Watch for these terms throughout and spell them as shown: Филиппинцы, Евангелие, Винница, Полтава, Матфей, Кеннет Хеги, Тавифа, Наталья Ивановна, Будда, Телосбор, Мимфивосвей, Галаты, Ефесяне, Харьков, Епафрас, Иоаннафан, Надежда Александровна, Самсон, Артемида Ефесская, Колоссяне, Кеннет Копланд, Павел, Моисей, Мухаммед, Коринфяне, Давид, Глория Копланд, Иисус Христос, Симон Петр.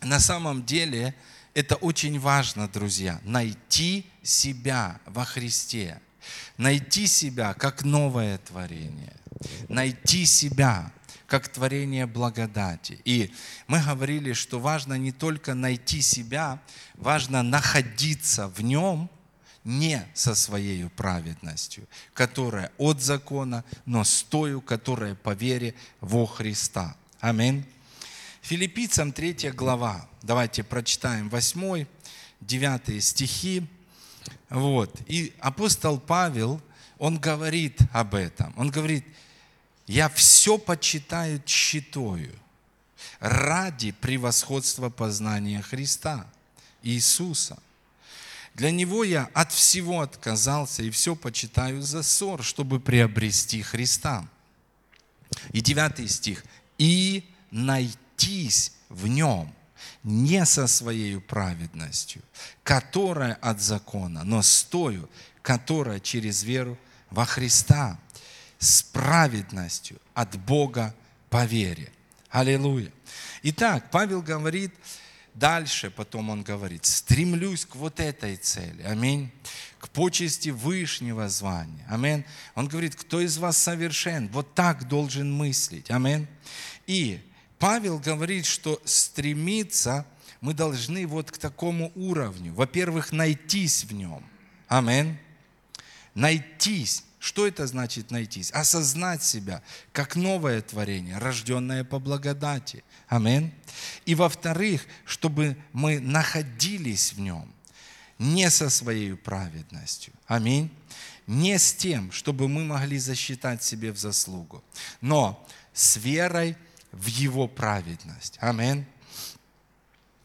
На самом деле это очень важно, друзья, найти себя во Христе, найти себя как новое творение, найти себя как творение благодати. И мы говорили, что важно не только найти себя, важно находиться в нем не со своей праведностью, которая от закона, но с тою, которая по вере во Христа. Аминь. Филиппийцам 3 глава. Давайте прочитаем 8, 9 стихи. Вот. И апостол Павел, он говорит об этом. Он говорит: «Я все почитаю тщетою ради превосходства познания Христа, Иисуса. Для Него я от всего отказался и все почитаю за ссор, чтобы приобрести Христа». И 9 стих. «И найтись в Нем, не со своей праведностью, которая от закона, но с тою, которая через веру во Христа, с праведностью от Бога по вере». Аллилуйя. Итак, Павел говорит, дальше потом он говорит: стремлюсь к вот этой цели, аминь, к почести вышнего звания, аминь. Он говорит: кто из вас совершен, вот так должен мыслить, аминь. И Павел говорит, что стремиться мы должны вот к такому уровню. Во-первых, найтись в нем, аминь, найтись. Что это значит найтись? Осознать себя как новое творение, рожденное по благодати. Аминь. И во-вторых, чтобы мы находились в нем не со своей праведностью. Аминь. Не с тем, чтобы мы могли засчитать себе в заслугу, но с верой в его праведность. Аминь.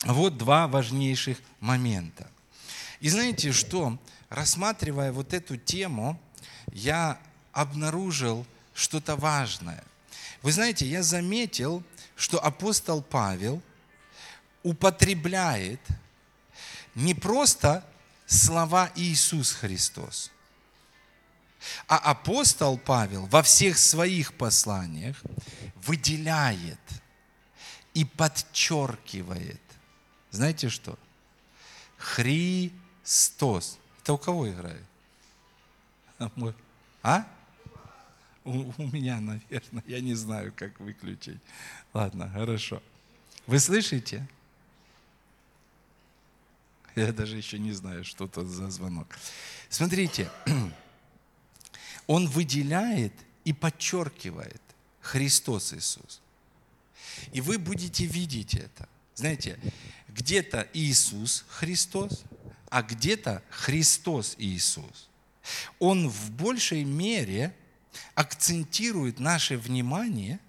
Вот два важнейших момента. И знаете что? Рассматривая вот эту тему, я обнаружил что-то важное. Вы знаете, я заметил, что апостол Павел употребляет не просто слова Иисус Христос, а апостол Павел во всех своих посланиях выделяет и подчеркивает. Знаете что? Христос. Это у кого играет? А? У меня, наверное. Я не знаю, как выключить. Ладно, хорошо. Вы слышите? Я даже еще не знаю, что тут за звонок. Смотрите. Он выделяет и подчеркивает Христос Иисус. И вы будете видеть это. Знаете, где-то Иисус Христос, а где-то Христос Иисус. Он в большей мере акцентирует наше внимание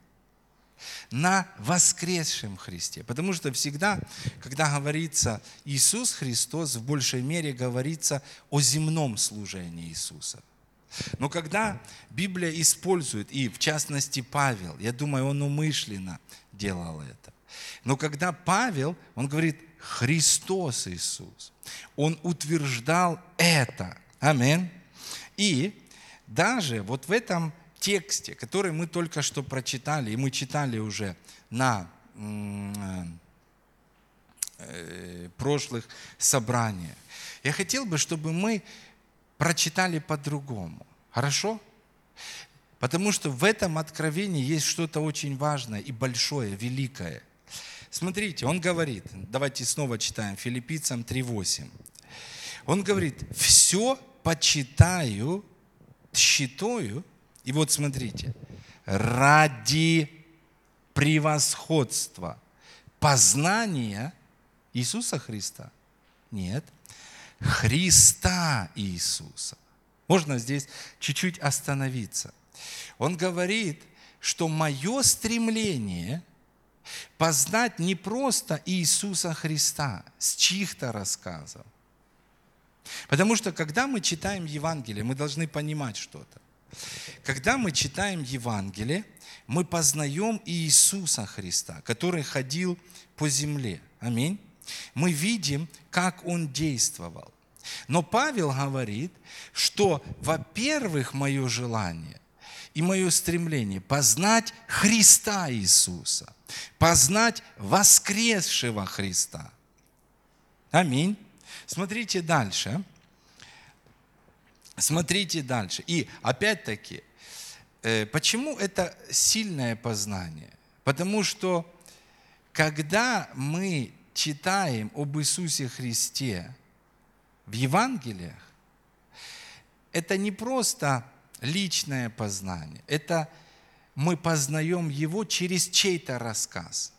на воскресшем Христе. Потому что всегда, когда говорится Иисус Христос, в большей мере говорится о земном служении Иисуса. Но когда Библия использует, и в частности Павел, я думаю, он умышленно делал это. Но когда Павел, он говорит Христос Иисус, он утверждал это. Аминь. И даже вот в этом тексте, который мы только что прочитали, и мы читали уже на прошлых собраниях, я хотел бы, чтобы мы прочитали по-другому. Хорошо? Потому что в этом откровении есть что-то очень важное и большое, великое. Смотрите, он говорит, давайте снова читаем Филиппийцам 3:8. Он говорит: все почитаю тщетою, и вот смотрите, ради превосходства познания Иисуса Христа. Нет, Христа Иисуса. Можно здесь чуть-чуть остановиться. Он говорит, что мое стремление познать не просто Иисуса Христа с чьих-то рассказов. Потому что, когда мы читаем Евангелие, мы должны понимать что-то. Когда мы читаем Евангелие, мы познаем Иисуса Христа, который ходил по земле. Аминь. Мы видим, как Он действовал. Но Павел говорит, что, во-первых, мое желание и мое стремление познать Христа Иисуса, познать воскресшего Христа. Аминь. Смотрите дальше. Смотрите дальше. И опять-таки, почему это сильное познание? Потому что, когда мы читаем об Иисусе Христе в Евангелиях, это не просто личное познание, это мы познаем Его через чей-то рассказ.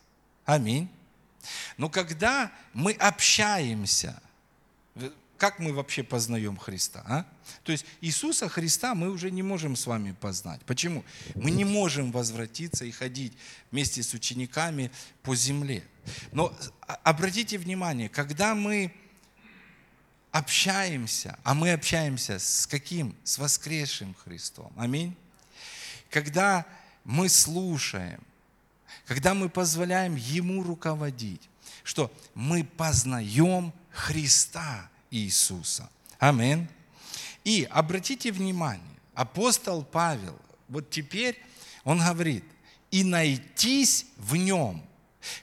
Аминь. Но когда мы общаемся, как мы вообще познаем Христа? А? То есть Иисуса Христа мы уже не можем с вами познать. Почему? Мы не можем возвратиться и ходить вместе с учениками по земле. Но обратите внимание, когда мы общаемся, а мы общаемся с каким? С воскресшим Христом. Аминь. Когда мы слушаем, когда мы позволяем Ему руководить, что мы познаем Христа Иисуса. Аминь. И обратите внимание, апостол Павел, вот теперь он говорит, и найтись в Нем.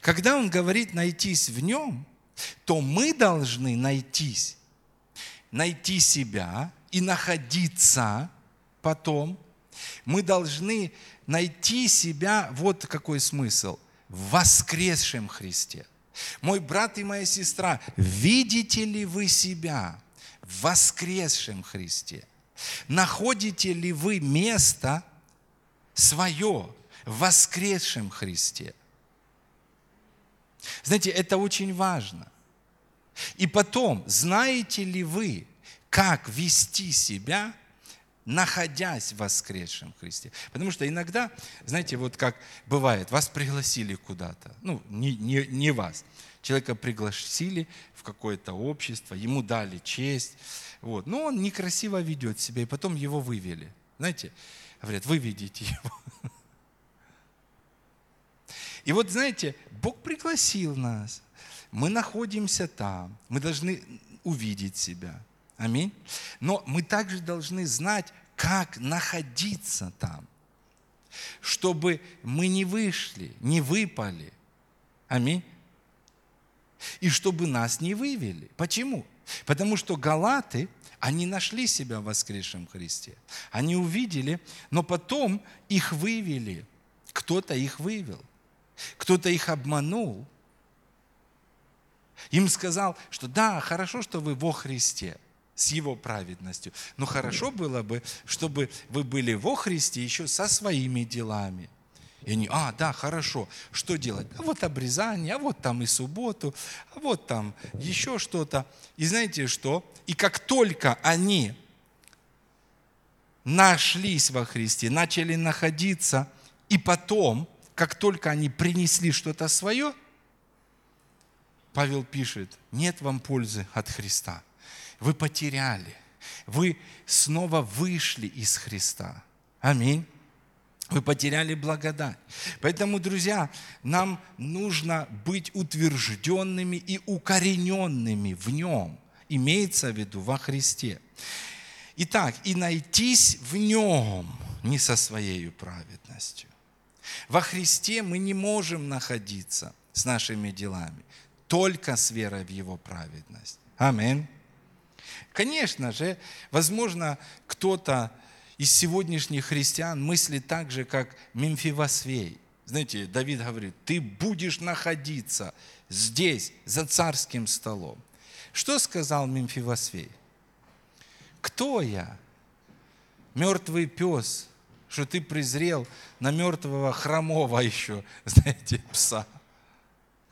Когда он говорит найтись в Нем, то мы должны найтись, найти себя и находиться потом. Мы должны найти себя, вот какой смысл, в воскресшем Христе. Мой брат и моя сестра, видите ли вы себя в воскресшем Христе? Находите ли вы место свое в воскресшем Христе? Знаете, это очень важно. И потом, знаете ли вы, как вести себя, находясь в воскресшем Христе? Потому что иногда, знаете, вот как бывает, вас пригласили куда-то, ну, не вас, человека пригласили в какое-то общество, ему дали честь, вот, но он некрасиво ведет себя, и потом его вывели. Знаете, говорят, выведите его. И вот, знаете, Бог пригласил нас, мы находимся там, мы должны увидеть себя. Аминь. Но мы также должны знать, как находиться там, чтобы мы не вышли, не выпали. Аминь. И чтобы нас не вывели. Почему? Потому что галаты, они нашли себя в воскресшем Христе. Они увидели, но потом их вывели. Кто-то их вывел, кто-то их обманул. Им сказал, что да, хорошо, что вы во Христе, с Его праведностью. Но хорошо было бы, чтобы вы были во Христе еще со своими делами. И они, да, хорошо, что делать? А вот обрезание, а вот там и субботу, а вот там еще что-то. И знаете что? И как только они нашлись во Христе, начали находиться, и потом, как только они принесли что-то свое, Павел пишет, нет вам пользы от Христа. Вы потеряли, вы снова вышли из Христа. Аминь. Вы потеряли благодать. Поэтому, друзья, нам нужно быть утвержденными и укорененными в Нем. Имеется в виду во Христе. Итак, и найтись в Нем, не со своей праведностью. Во Христе мы не можем находиться с нашими делами, только с верой в Его праведность. Аминь. Конечно же, возможно, кто-то из сегодняшних христиан мыслит так же, как Мимфивосвей. Знаете, Давид говорит, ты будешь находиться здесь, за царским столом. Что сказал Мимфивосвей? Кто я, мертвый пес, что ты презрел на мертвого хромого еще, знаете, пса?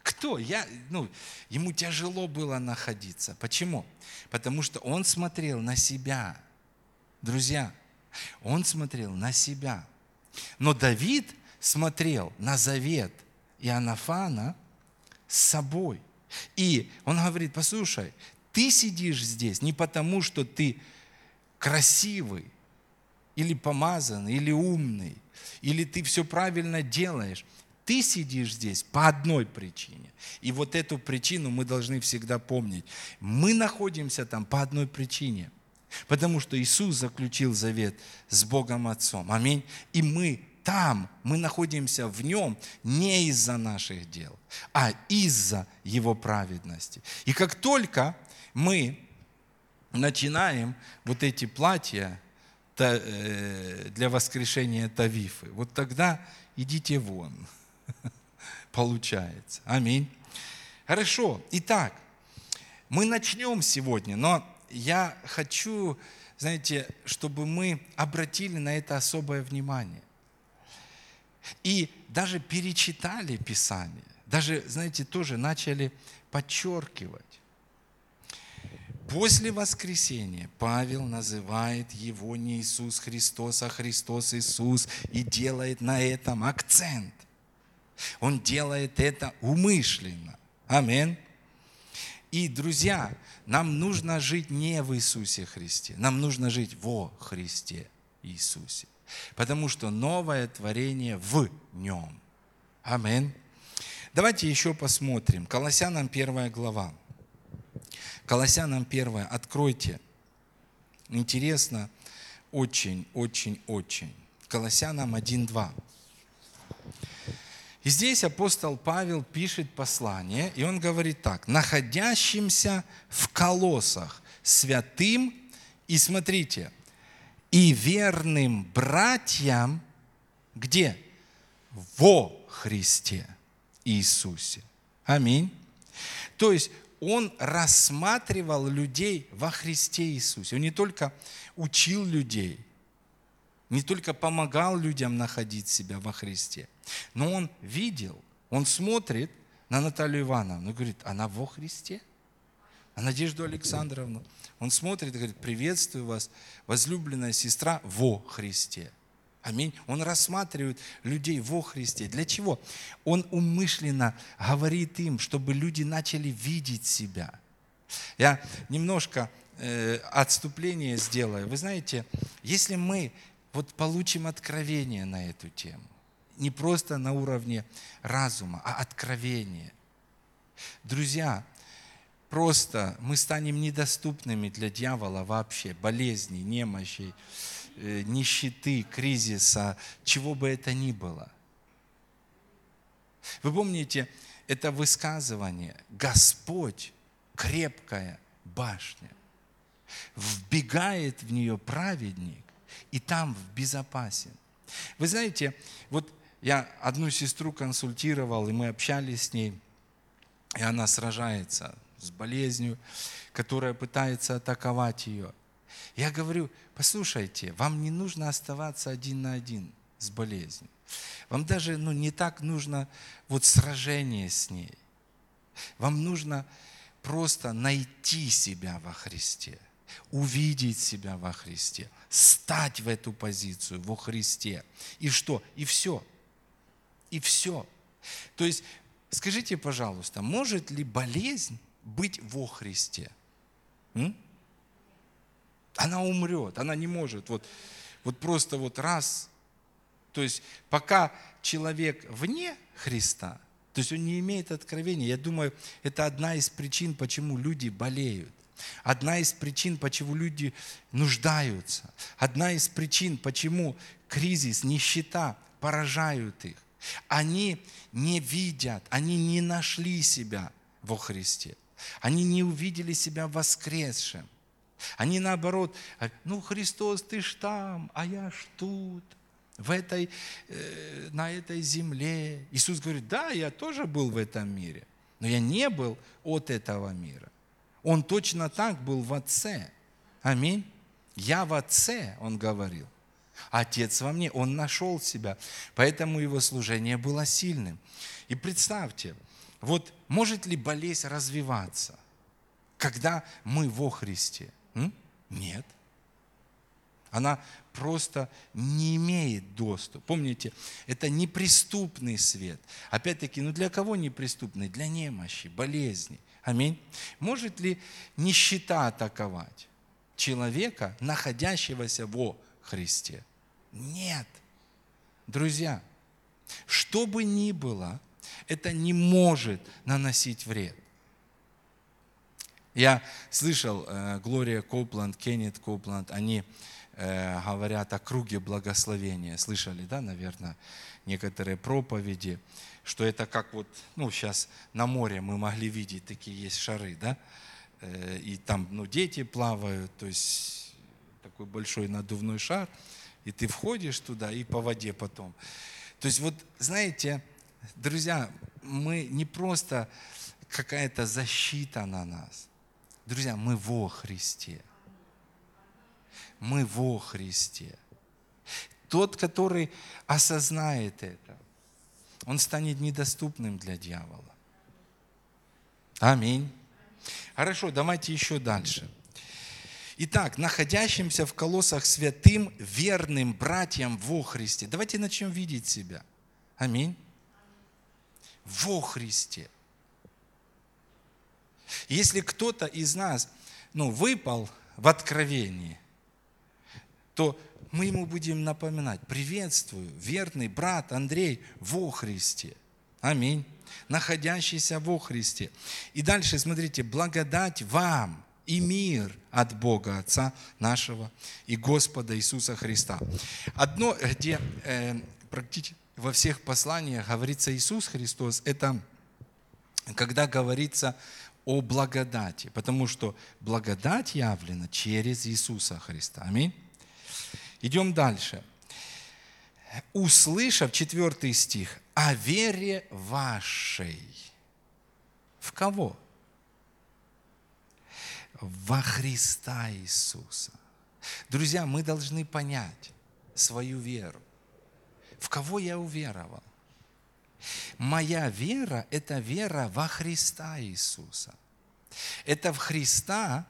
Кто? Ему тяжело было находиться. Почему? Потому что он смотрел на себя. Друзья, он смотрел на себя. Но Давид смотрел на завет Иоаннафана с собой. И он говорит, послушай, ты сидишь здесь не потому, что ты красивый, или помазанный, или умный, или ты все правильно делаешь. Ты сидишь здесь по одной причине. И вот эту причину мы должны всегда помнить. Мы находимся там по одной причине. Потому что Иисус заключил завет с Богом Отцом. Аминь. И мы там, мы находимся в Нем не из-за наших дел, а из-за Его праведности. И как только мы начинаем вот эти платья для воскрешения Тавифы, вот тогда идите вон. Получается. Аминь. Хорошо. Итак, мы начнем сегодня, но я хочу, знаете, чтобы мы обратили на это особое внимание. И даже перечитали Писание, даже, знаете, тоже начали подчеркивать. После воскресения Павел называет его не Иисус Христос, а Христос Иисус, и делает на этом акцент. Он делает это умышленно. Аминь. И, друзья, нам нужно жить не в Иисусе Христе, нам нужно жить во Христе Иисусе. Потому что новое творение в Нем. Аминь. Давайте еще посмотрим. Колоссянам 1 глава. Колоссянам 1. Откройте. Интересно. Очень. Колоссянам 1:2. И здесь апостол Павел пишет послание, и он говорит так. «Находящимся в Колоссах святым и, смотрите, и верным братьям, где? Во Христе Иисусе». Аминь. То есть он рассматривал людей во Христе Иисусе. Он не только учил людей, не только помогал людям находить себя во Христе, но он видел, он смотрит на Наталью Ивановну и говорит, она во Христе? А Надежду Александровну? Он смотрит и говорит, приветствую вас, возлюбленная сестра во Христе. Аминь. Он рассматривает людей во Христе. Для чего? Он умышленно говорит им, чтобы люди начали видеть себя. Я немножко отступление сделаю. Вы знаете, если мы вот получим откровение на эту тему. Не просто на уровне разума, а откровение. Друзья, просто мы станем недоступными для дьявола вообще. Болезней, немощей, нищеты, кризиса, чего бы это ни было. Вы помните это высказывание? Господь – крепкая башня. Вбегает в нее праведник. И там в безопасен. Вы знаете, вот я одну сестру консультировал, и мы общались с ней, и она сражается с болезнью, которая пытается атаковать ее. Я говорю, послушайте, вам не нужно оставаться один на один с болезнью. Вам даже не так нужно вот сражение с ней. Вам нужно просто найти себя во Христе. Увидеть себя во Христе, стать в эту позицию во Христе. И что? И все. И все. То есть, скажите, пожалуйста, может ли болезнь быть во Христе? Она умрет, она не может. Вот просто вот раз. То есть, пока человек вне Христа, то есть он не имеет откровения. Я думаю, это одна из причин, почему люди болеют. Одна из причин, почему люди нуждаются. Одна из причин, почему кризис, нищета поражают их. Они не видят, они не нашли себя во Христе. Они не увидели себя воскресшим. Они наоборот, Христос, ты ж там, а я ж тут, на этой земле. Иисус говорит, да, я тоже был в этом мире, но я не был от этого мира. Он точно так был в Отце. Аминь. Я в Отце, он говорил. Отец во мне, он нашел себя. Поэтому его служение было сильным. И представьте, вот может ли болезнь развиваться, когда мы во Христе? Нет. Она просто не имеет доступа. Помните, это неприступный свет. Опять-таки, для кого неприступный? Для немощи, болезни. Аминь. Может ли нищета атаковать человека, находящегося во Христе? Нет. Друзья, что бы ни было, это не может наносить вред. Я слышал, Глория Копланд, Кеннет Копланд, они говорят о круге благословения. Слышали, да, наверное, некоторые проповеди, что это как вот, ну, сейчас на море мы могли видеть, такие есть шары, да, и там, ну, дети плавают, то есть такой большой надувной шар, и ты входишь туда, и по воде потом. То есть вот, знаете, друзья, мы не просто какая-то защита на нас. Друзья, мы во Христе. Мы во Христе. Тот, который осознает это, он станет недоступным для дьявола. Аминь. Хорошо, давайте еще дальше. Итак, находящимся в Колоссах святым, верным братьям во Христе. Давайте начнем видеть себя. Аминь. Во Христе. Если кто-то из нас, ну, выпал в откровении, то мы ему будем напоминать: приветствую, верный брат Андрей во Христе. Аминь. Находящийся во Христе. И дальше, смотрите, благодать вам и мир от Бога Отца нашего и Господа Иисуса Христа. Одно, где практически во всех посланиях говорится Иисус Христос, это когда говорится о благодати, потому что благодать явлена через Иисуса Христа. Аминь. Идем дальше. Услышав, 4 стих, о вере вашей. В кого? Во Христа Иисуса. Друзья, мы должны понять свою веру. В кого я уверовал? Моя вера – это вера во Христа Иисуса. Это в Христа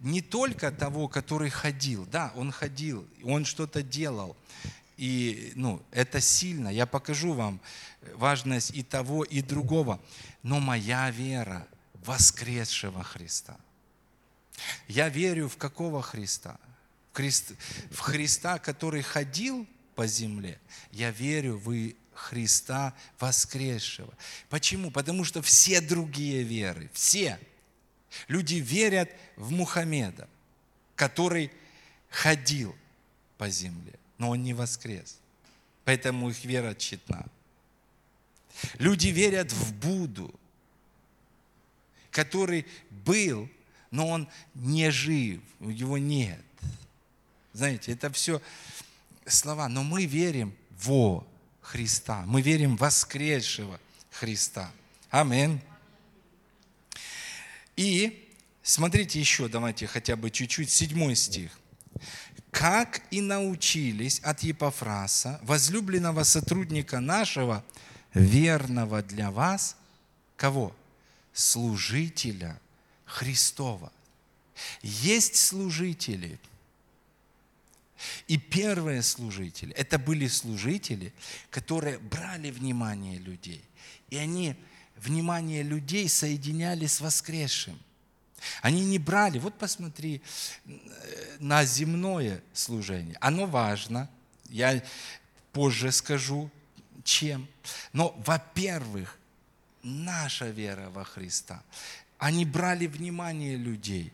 не только того, который ходил. Да, он ходил, он что-то делал. И, ну, это сильно. Я покажу вам важность и того, и другого. Но моя вера – воскресшего Христа. Я верю в какого Христа? В Христа, который ходил по земле. Я верю в Христа воскресшего. Почему? Потому что все другие веры, все люди верят в Мухаммеда, который ходил по земле, но он не воскрес. Поэтому их вера тщетна. Люди верят в Будду, который был, но он не жив, его нет. Знаете, это все слова, но мы верим во Христа. Мы верим в воскресшего Христа. Аминь. И смотрите еще, давайте хотя бы чуть-чуть, 7 стих. «Как и научились от Епафраса, возлюбленного сотрудника нашего, верного для вас, кого? Служителя Христова». Есть служители. И первые служители, это были служители, которые брали внимание людей. И они внимание людей соединяли с воскресшим. Они не брали, вот посмотри на земное служение. Оно важно, я позже скажу, чем. Но, во-первых, наша вера во Христа. Они брали внимание людей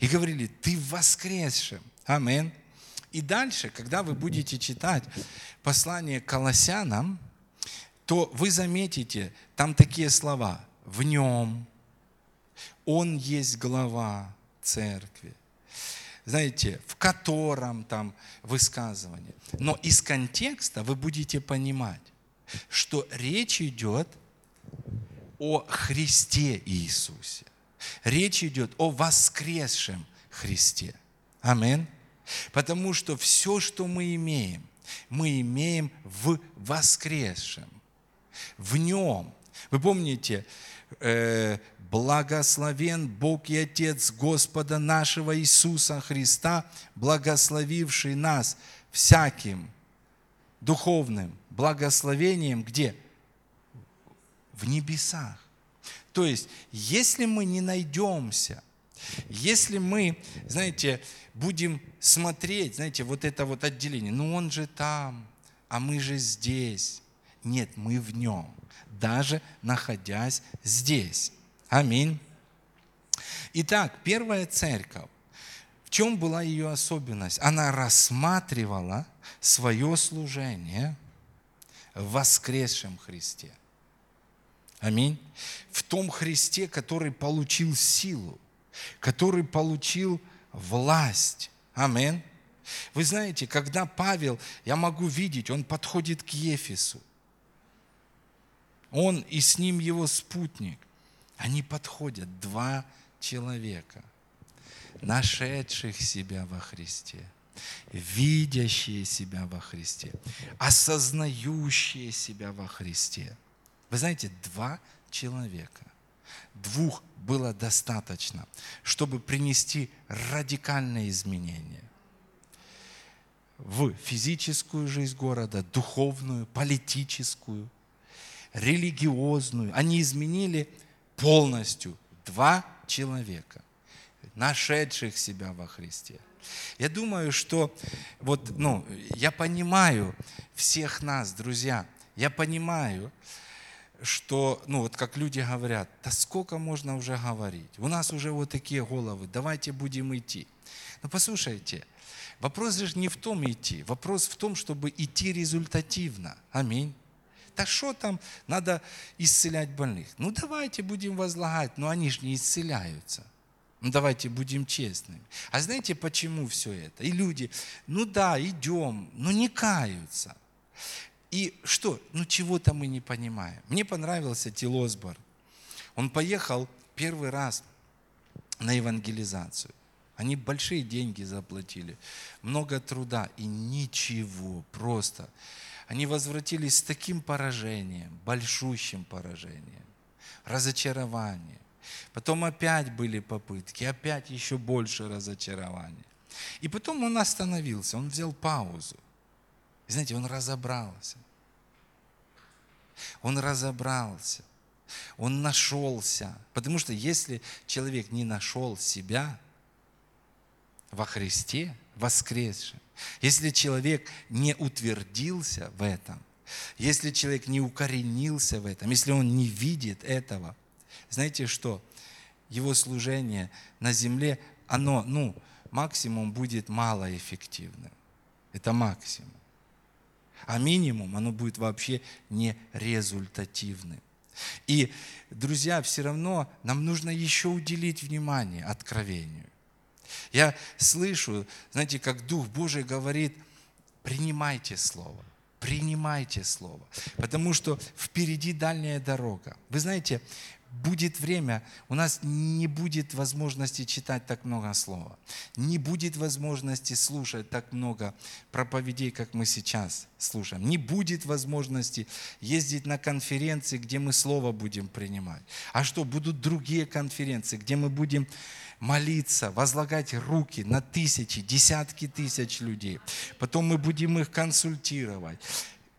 и говорили: ты в воскресшем. Аминь. И дальше, когда вы будете читать послание к Колоссянам, то вы заметите, там такие слова: в нем, он есть глава церкви. Знаете, в котором там высказывание. Но из контекста вы будете понимать, что речь идет о Христе Иисусе. Речь идет о воскресшем Христе. Аминь. Потому что все, что мы имеем в воскресшем, в Нем. Вы помните, благословен Бог и Отец Господа нашего Иисуса Христа, благословивший нас всяким духовным благословением, где? В небесах. То есть, если мы не найдемся, если мы, знаете, будем смотреть, знаете, вот это вот отделение, ну он же там, а мы же здесь. Нет, мы в нем, даже находясь здесь. Аминь. Итак, первая церковь. В чем была ее особенность? Она рассматривала свое служение в воскресшем Христе. Аминь. В том Христе, который получил силу, который получил власть. Аминь. Вы знаете, когда Павел, я могу видеть, он подходит к Ефесу. Он и с ним его спутник. Они подходят, два человека, нашедших себя во Христе, видящие себя во Христе, осознающие себя во Христе. Вы знаете, два человека. Двух было достаточно, чтобы принести радикальные изменения в физическую жизнь города, духовную, политическую, религиозную. Они изменили полностью, два человека, нашедших себя во Христе. Я думаю, что вот, я понимаю всех нас, друзья, я понимаю, что, как люди говорят, да сколько можно уже говорить? У нас уже вот такие головы, давайте будем идти. Но послушайте, вопрос же не в том идти, вопрос в том, чтобы идти результативно. Аминь. Да что там, надо исцелять больных. Давайте будем возлагать, но они же не исцеляются. Давайте будем честными. А знаете, почему все это? И люди, идем, не каются. И что? Чего-то мы не понимаем. Мне понравился Телосбор. Он поехал первый раз на евангелизацию. Они большие деньги заплатили, много труда и ничего, просто... Они возвратились с таким поражением, большущим поражением, разочарованием. Потом опять были попытки, опять еще больше разочарования. И потом он остановился, он взял паузу. И знаете, он разобрался. Он разобрался. Он нашелся. Потому что если человек не нашел себя во Христе, воскресшем, если человек не утвердился в этом, если человек не укоренился в этом, если он не видит этого, знаете что? Его служение на земле, оно, максимум будет малоэффективным. Это максимум. А минимум оно будет вообще нерезультативным. И, друзья, все равно нам нужно еще уделить внимание откровению. Я слышу, знаете, как Дух Божий говорит, принимайте Слово, потому что впереди дальняя дорога. Вы знаете, будет время, у нас не будет возможности читать так много слова, не будет возможности слушать так много проповедей, как мы сейчас слушаем, не будет возможности ездить на конференции, где мы слово будем принимать. А что, будут другие конференции, где мы будем молиться, возлагать руки на тысячи, десятки тысяч людей. Потом мы будем их консультировать.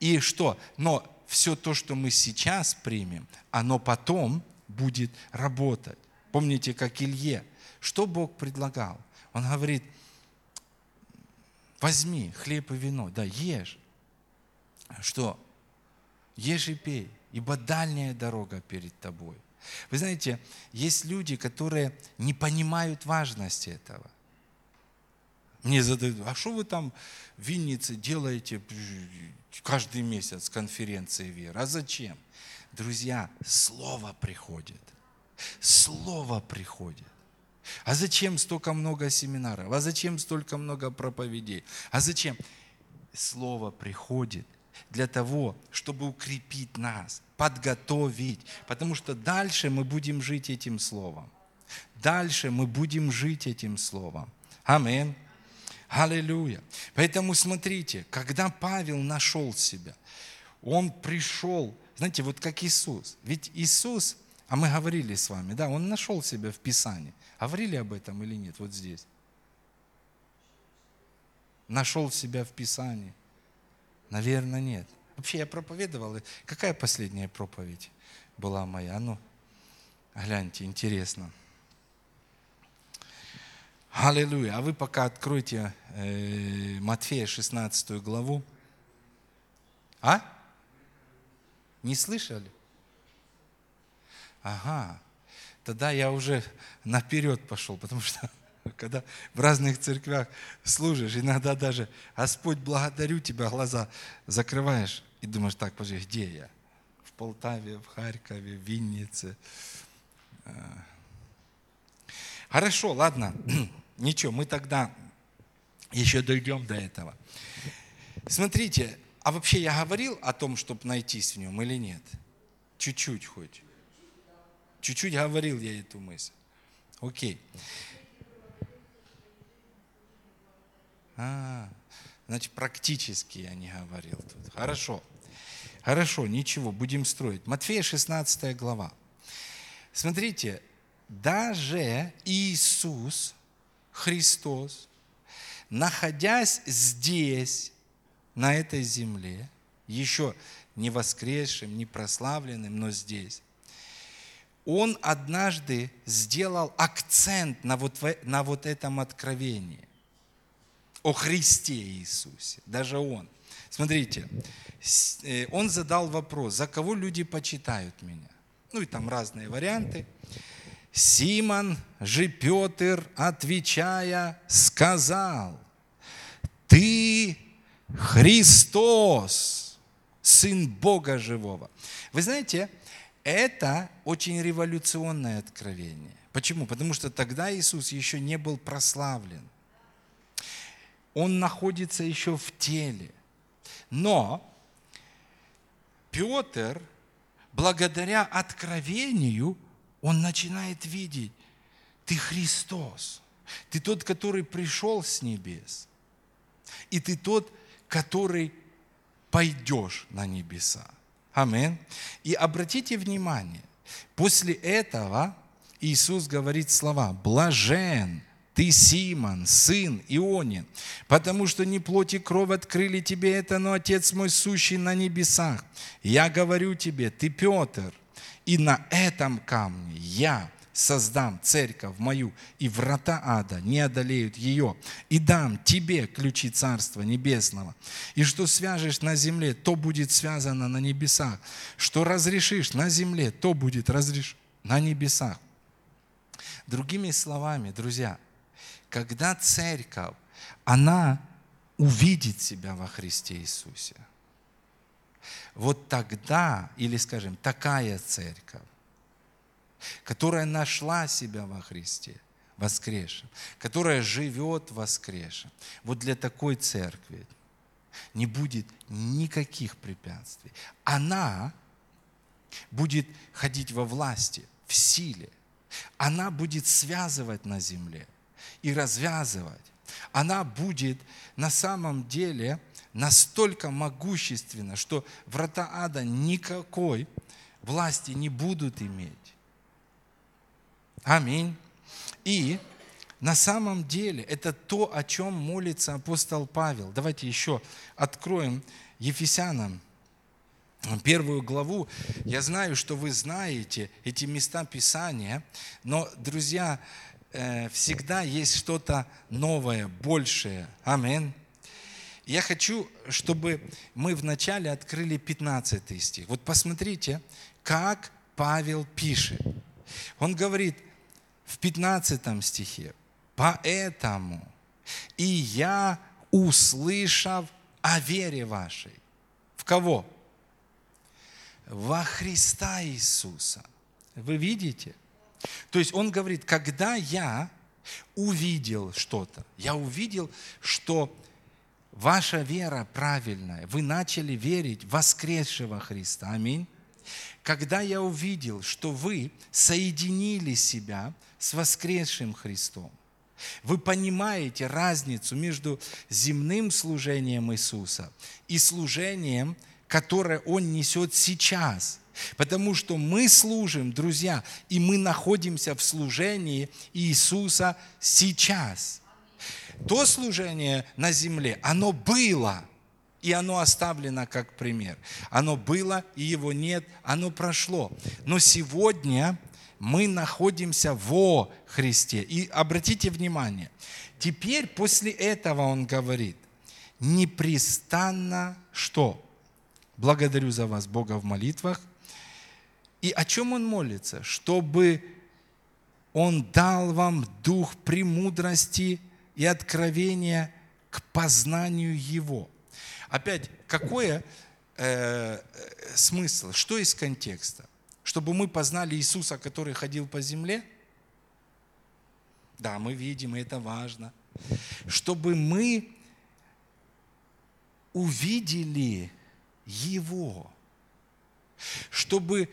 И что? Но все то, что мы сейчас примем, оно потом будет работать. Помните, как Илье? Что Бог предлагал? Он говорит, возьми хлеб и вино, ешь. Что? Ешь и пей, ибо дальняя дорога перед тобой. Вы знаете, есть люди, которые не понимают важности этого. Мне задают, а что вы там в Виннице делаете каждый месяц конференции веры? А зачем? Друзья, слово приходит. Слово приходит. А зачем столько много семинаров? А зачем столько много проповедей? А зачем? Слово приходит для того, чтобы укрепить нас, подготовить. Потому что дальше мы будем жить этим Словом. Дальше мы будем жить этим Словом. Аминь. Аллилуйя. Поэтому смотрите, когда Павел нашел себя, он пришел, знаете, вот как Иисус. Ведь Иисус, а мы говорили с вами, он нашел себя в Писании. Говорили об этом или нет? Вот здесь. Нашел себя в Писании. Наверное, нет. Вообще я проповедовал. Какая последняя проповедь была моя? Гляньте, интересно. Аллилуйя. А вы пока откройте Матфея 16 главу. А? Не слышали? Ага. тогда я уже наперед пошел, потому что когда в разных церквях служишь, иногда даже «Господь, благодарю тебя», глаза закрываешь и думаешь, так, подожди, где я? В Полтаве, в Харькове, в Виннице. Хорошо, ладно, ничего, мы тогда еще дойдем до этого. Смотрите, а вообще я говорил о том, чтобы найтись в нем или нет? Чуть-чуть хоть. Чуть-чуть говорил я эту мысль. Окей. Значит, практически я не говорил тут. Хорошо. Хорошо, ничего, будем строить. Матфея 16 глава. Смотрите, даже Иисус Христос, находясь здесь, на этой земле, еще не воскресшим, не прославленным, но здесь, Он однажды сделал акцент на вот этом откровении о Христе Иисусе, даже Он. Смотрите, Он задал вопрос, за кого люди почитают меня? Ну и там разные варианты. Симон же Петр, отвечая, сказал: «Ты Христос, Сын Бога живого». Вы знаете, это очень революционное откровение. Почему? Потому что тогда Иисус еще не был прославлен. Он находится еще в теле. Но Петр, благодаря откровению, он начинает видеть: ты Христос, ты тот, который пришел с небес, и ты тот, который пойдешь на небеса. Аминь. И обратите внимание, после этого Иисус говорит слова: «Блажен ты, Симон, сын Ионин, потому что не плоть и кровь открыли тебе это, но Отец мой сущий на небесах. Я говорю тебе, ты Петр, и на этом камне я создам церковь мою, и врата ада не одолеют ее, и дам тебе ключи Царства Небесного. И что свяжешь на земле, то будет связано на небесах. Что разрешишь на земле, то будет разрешено на небесах». Другими словами, друзья, когда церковь, она увидит себя во Христе Иисусе, вот тогда, или, скажем, такая церковь, которая нашла себя во Христе воскресшем, которая живет воскресшем, вот для такой церкви не будет никаких препятствий. Она будет ходить во власти, в силе. Она будет связывать на земле и развязывать. Она будет на самом деле настолько могущественна, что врата ада никакой власти не будут иметь. Аминь. И на самом деле это то, о чем молится апостол Павел. Давайте еще откроем Ефесянам 1 главу. Я знаю, что вы знаете эти места Писания, но, друзья, всегда есть что-то новое, большее. Аминь. Я хочу, чтобы мы вначале открыли 15 стих. Вот посмотрите, как Павел пишет. Он говорит, в 15 стихе: «Поэтому и я, услышав о вере вашей». В кого? Во Христа Иисуса. Вы видите? То есть он говорит, когда я увидел что-то, я увидел, что ваша вера правильная, вы начали верить в воскресшего Христа. Аминь. Когда я увидел, что вы соединили себя с воскресшим Христом, вы понимаете разницу между земным служением Иисуса и служением, которое Он несет сейчас. Потому что мы служим, друзья, и мы находимся в служении Иисуса сейчас. То служение на земле, оно было. И оно оставлено как пример. Оно было, и его нет, оно прошло. Но сегодня мы находимся во Христе. И обратите внимание, теперь после этого он говорит: непрестанно что? Благодарю за вас Бога в молитвах. И о чем он молится? Чтобы Он дал вам дух премудрости и откровения к познанию Его». Опять, какой смысл? Что из контекста? Чтобы мы познали Иисуса, который ходил по земле? Да, мы видим, и это важно. Чтобы мы увидели Его. Чтобы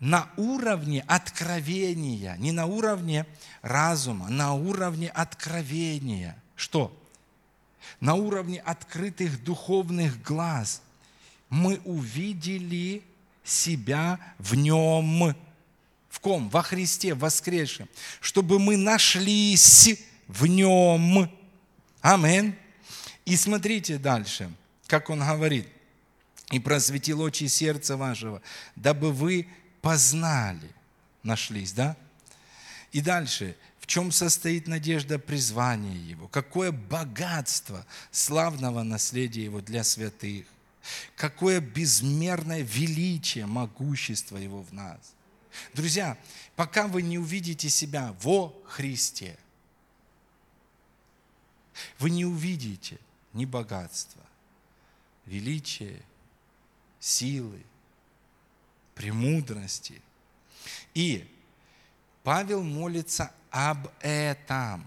на уровне откровения, не на уровне разума, на уровне откровения. Что? На уровне открытых духовных глаз мы увидели себя в Нем. В ком? Во Христе воскресшем. Чтобы мы нашлись в Нем. Аминь. И смотрите дальше, как он говорит. «И просветил очи сердца вашего, дабы вы познали». Нашлись, да? И дальше. В чем состоит надежда призвания Его? Какое богатство славного наследия Его для святых? Какое безмерное величие, могущество Его в нас? Друзья, пока вы не увидите себя во Христе, вы не увидите ни богатства, величия, силы, премудрости. И Павел молится об этом.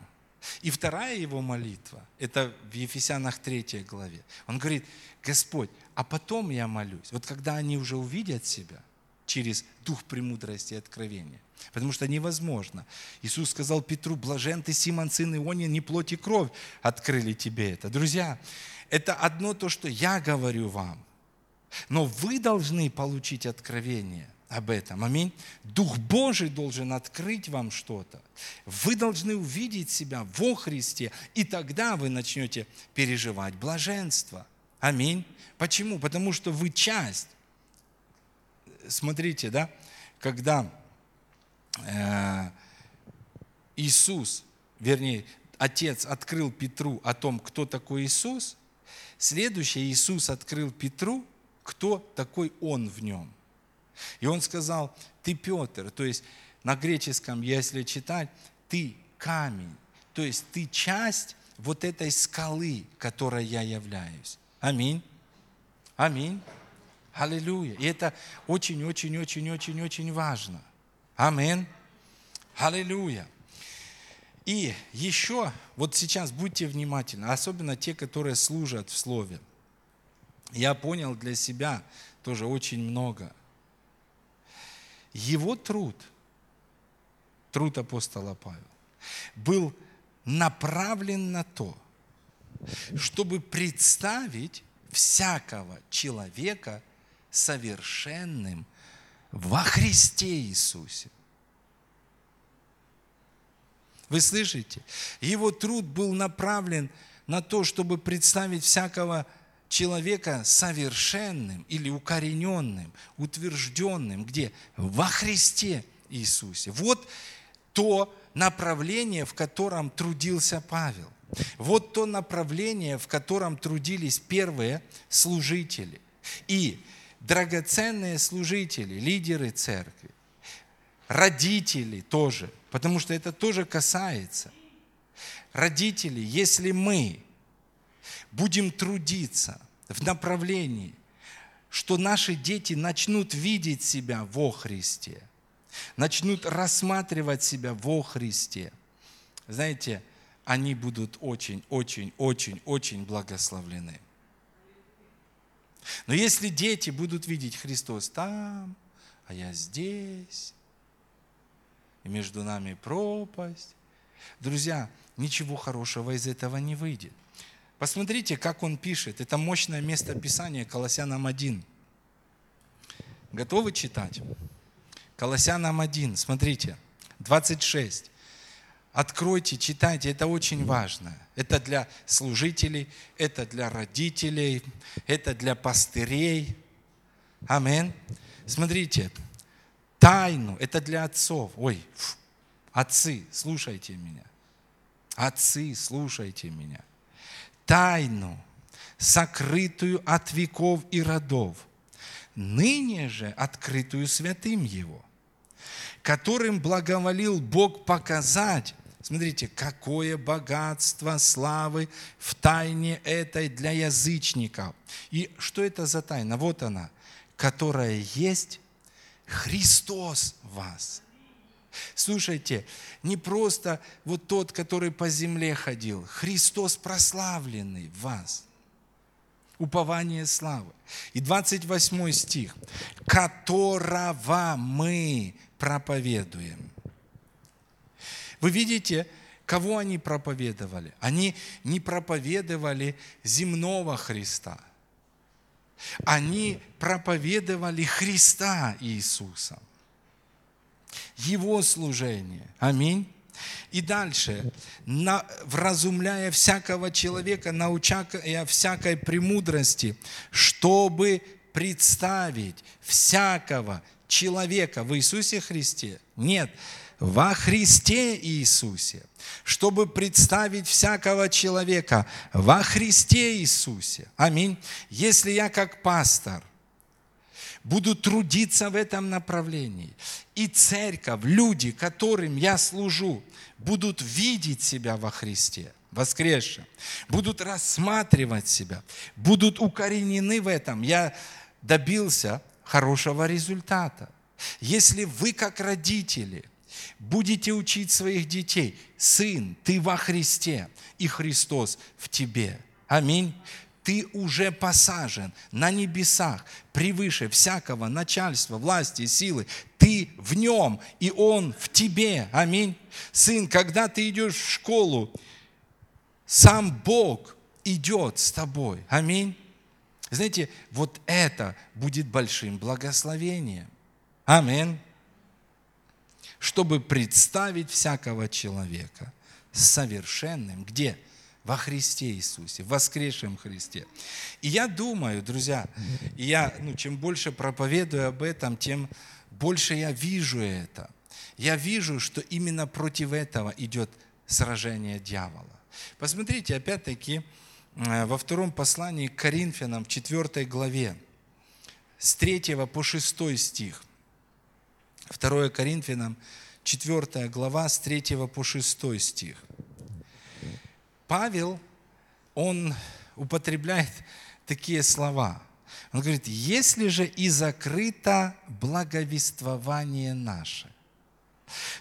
И вторая его молитва, это в Ефесянах 3 главе. Он говорит: «Господь, а потом я молюсь». Вот когда они уже увидят себя через дух премудрости и откровения. Потому что невозможно. Иисус сказал Петру: «Блажен ты, Симон, сын Ионин, не плоть и кровь открыли тебе это». Друзья, это одно то, что я говорю вам. Но вы должны получить откровение об этом. Аминь. Дух Божий должен открыть вам что-то. Вы должны увидеть себя во Христе, и тогда вы начнете переживать блаженство. Аминь. Почему? Потому что вы часть. Смотрите, да, когда Отец открыл Петру о том, кто такой Иисус, следующее Иисус открыл Петру, кто такой он в нем. И он сказал: «Ты Петр», то есть на греческом, если читать, «ты камень», то есть ты часть вот этой скалы, которой я являюсь. Аминь. Аминь. Аллилуйя. И это очень-очень-очень-очень-очень важно. Аминь. Аллилуйя. И еще, вот сейчас будьте внимательны, особенно те, которые служат в Слове. Я понял для себя тоже очень много. Его труд апостола Павла, был направлен на то, чтобы представить всякого человека совершенным во Христе Иисусе. Вы слышите? Его труд был направлен на то, чтобы представить всякого человека совершенным или укорененным, утвержденным, где? Во Христе Иисусе. Вот то направление, в котором трудился Павел. Вот то направление, в котором трудились первые служители. И драгоценные служители, лидеры церкви, родители тоже, потому что это тоже касается. Родители, если мы будем трудиться в направлении, что наши дети начнут видеть себя во Христе, начнут рассматривать себя во Христе. Знаете, они будут очень-очень-очень-очень благословлены. Но если дети будут видеть: Христос там, а я здесь, и между нами пропасть, друзья, ничего хорошего из этого не выйдет. Посмотрите, как он пишет. Это мощное место Писания, Колоссянам 1. Готовы читать? Колоссянам 1, смотрите, 26. Откройте, читайте, это очень важно. Это для служителей, это для родителей, это для пастырей. Аминь. Смотрите, тайну, это для отцов. Отцы, слушайте меня. Отцы, слушайте меня. Тайну, сокрытую от веков и родов, ныне же открытую святым Его, которым благоволил Бог показать, смотрите, какое богатство славы в тайне этой для язычников. И что это за тайна? Вот она, которая есть Христос в вас. Слушайте, не просто вот тот, который по земле ходил, Христос прославленный в вас. Упование славы. И 28 стих. «Которого мы проповедуем». Вы видите, кого они проповедовали? Они не проповедовали земного Христа. Они проповедовали Христа Иисуса. Его служение. Аминь. И дальше, «вразумляя всякого человека, научая всякой премудрости, чтобы представить всякого человека в Иисусе Христе». Нет, во Христе Иисусе. Чтобы представить всякого человека во Христе Иисусе. Аминь. Если я как пастор буду трудиться в этом направлении. И церковь, люди, которым я служу, будут видеть себя во Христе, воскресшем, будут рассматривать себя, будут укоренены в этом. Я добился хорошего результата. Если вы, как родители, будете учить своих детей, сын, ты во Христе, и Христос в тебе. Аминь. Ты уже посажен на небесах, превыше всякого начальства, власти, силы. Ты в нем, и он в тебе. Аминь. Сын, когда ты идешь в школу, сам Бог идет с тобой. Аминь. Знаете, вот это будет большим благословением. Аминь. Чтобы представить всякого человека совершенным. Где? Во Христе Иисусе, в воскресшем Христе. И я думаю, друзья, чем больше проповедую об этом, тем больше я вижу это. Я вижу, что именно против этого идет сражение дьявола. Посмотрите, опять-таки, во втором послании к Коринфянам, в 4 главе, с 3 по 6 стих. 2 Коринфянам, 4 глава, с 3 по 6 стих. Павел, он употребляет такие слова. Он говорит, если же и закрыто благовествование наше,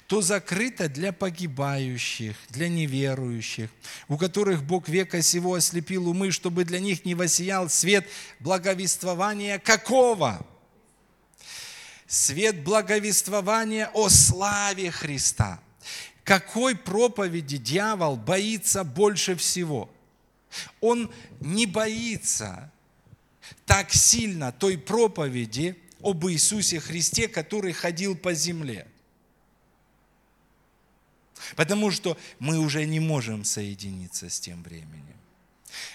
то закрыто для погибающих, для неверующих, у которых Бог века сего ослепил умы, чтобы для них не воссиял свет благовествования какого? Свет благовествования о славе Христа. Какой проповеди дьявол боится больше всего? Он не боится так сильно той проповеди об Иисусе Христе, который ходил по земле. Потому что мы уже не можем соединиться с тем временем.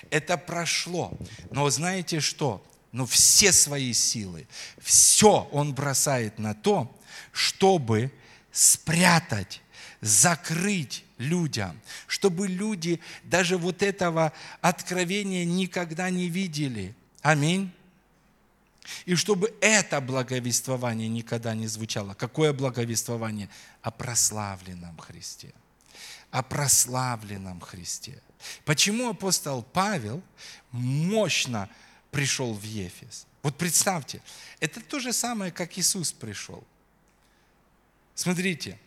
Это прошло. Но знаете что? Но все свои силы, все он бросает на то, чтобы спрятать, закрыть людям, чтобы люди даже вот этого откровения никогда не видели. Аминь. И чтобы это благовествование никогда не звучало. Какое благовествование? О прославленном Христе. О прославленном Христе. Почему апостол Павел мощно пришел в Ефес? Вот представьте, это то же самое, как Иисус пришел. Смотрите.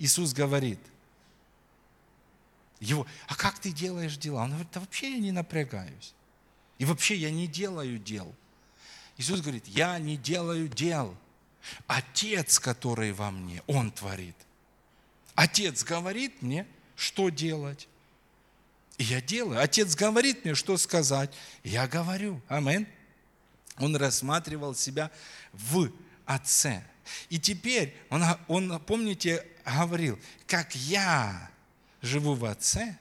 Иисус говорит, его, а как ты делаешь дела? Он говорит, да вообще я не напрягаюсь. И вообще я не делаю дел. Иисус говорит, я не делаю дел. Отец, который во мне, Он творит. Отец говорит мне, что делать. И я делаю. Отец говорит мне, что сказать. И я говорю. Аминь. Он рассматривал себя в Отце. И теперь он, помните, говорил, как я живу в Отце,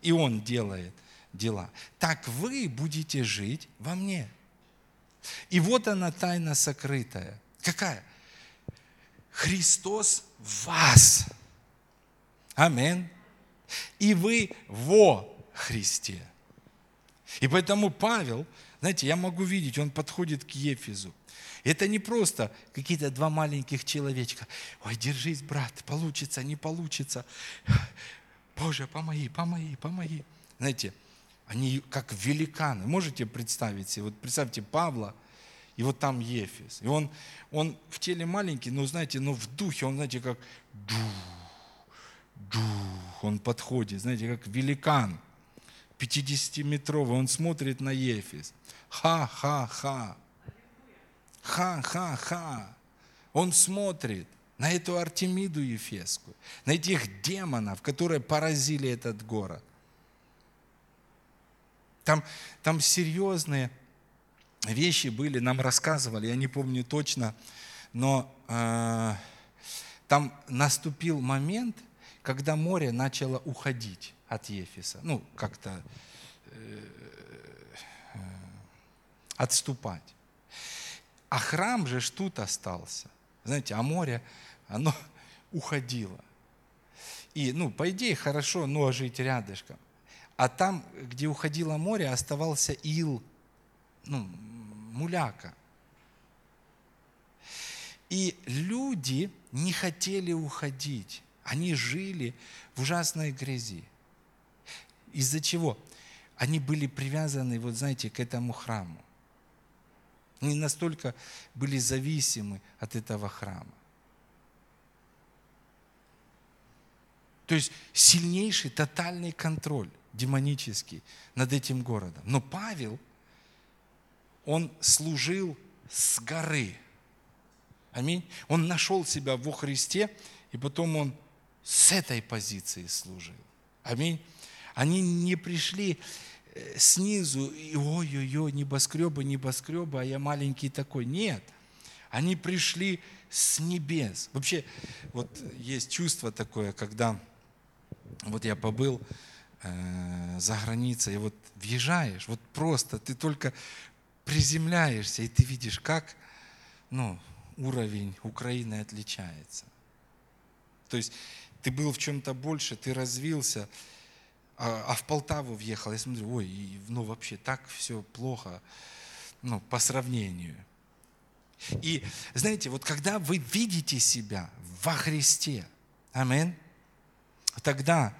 и Он делает дела, так вы будете жить во мне. И вот она тайна сокрытая. Какая? Христос в вас. Аминь. И вы во Христе. И поэтому Павел Знаете, я могу видеть, он подходит к Ефесу. Это не просто какие-то два маленьких человечка. Ой, держись, брат, получится, не получится. Боже, помоги. Знаете, они как великаны. Можете представить себе? Вот представьте Павла, и вот там Ефес. И он в теле маленький, но, знаете, но в духе он, знаете, как дух, он подходит, знаете, как великан. 50-метровый, он смотрит на Ефес. Ха-ха-ха. Ха-ха-ха. Он смотрит на эту Артемиду Ефесскую, на этих демонов, которые поразили этот город. Там серьезные вещи были, нам рассказывали, я не помню точно, но там наступил момент, когда море начало уходить от Ефеса, ну, как-то отступать. А храм же тут остался. Знаете, а море, оно уходило. И, ну, по идее, хорошо, но жить рядышком. А там, где уходило море, оставался ил, ну, муляка. И люди не хотели уходить. Они жили в ужасной грязи. Из-за чего? Они были привязаны, вот знаете, к этому храму. Они настолько были зависимы от этого храма. То есть сильнейший тотальный контроль демонический над этим городом. Но Павел, он служил с горы. Аминь. Он нашел себя во Христе, и потом он с этой позиции служил. Аминь. Они не пришли снизу, и ой-ой-ой, небоскребы, а я маленький такой. Нет, они пришли с небес. Вообще, вот есть чувство такое, когда вот я побыл за границей, и вот въезжаешь, вот просто ты только приземляешься, и ты видишь, как уровень Украины отличается. То есть ты был в чем-то больше, ты развился, а в Полтаву въехал, я смотрю, ой, ну вообще так все плохо, ну, по сравнению. И знаете, вот когда вы видите себя во Христе, аминь, тогда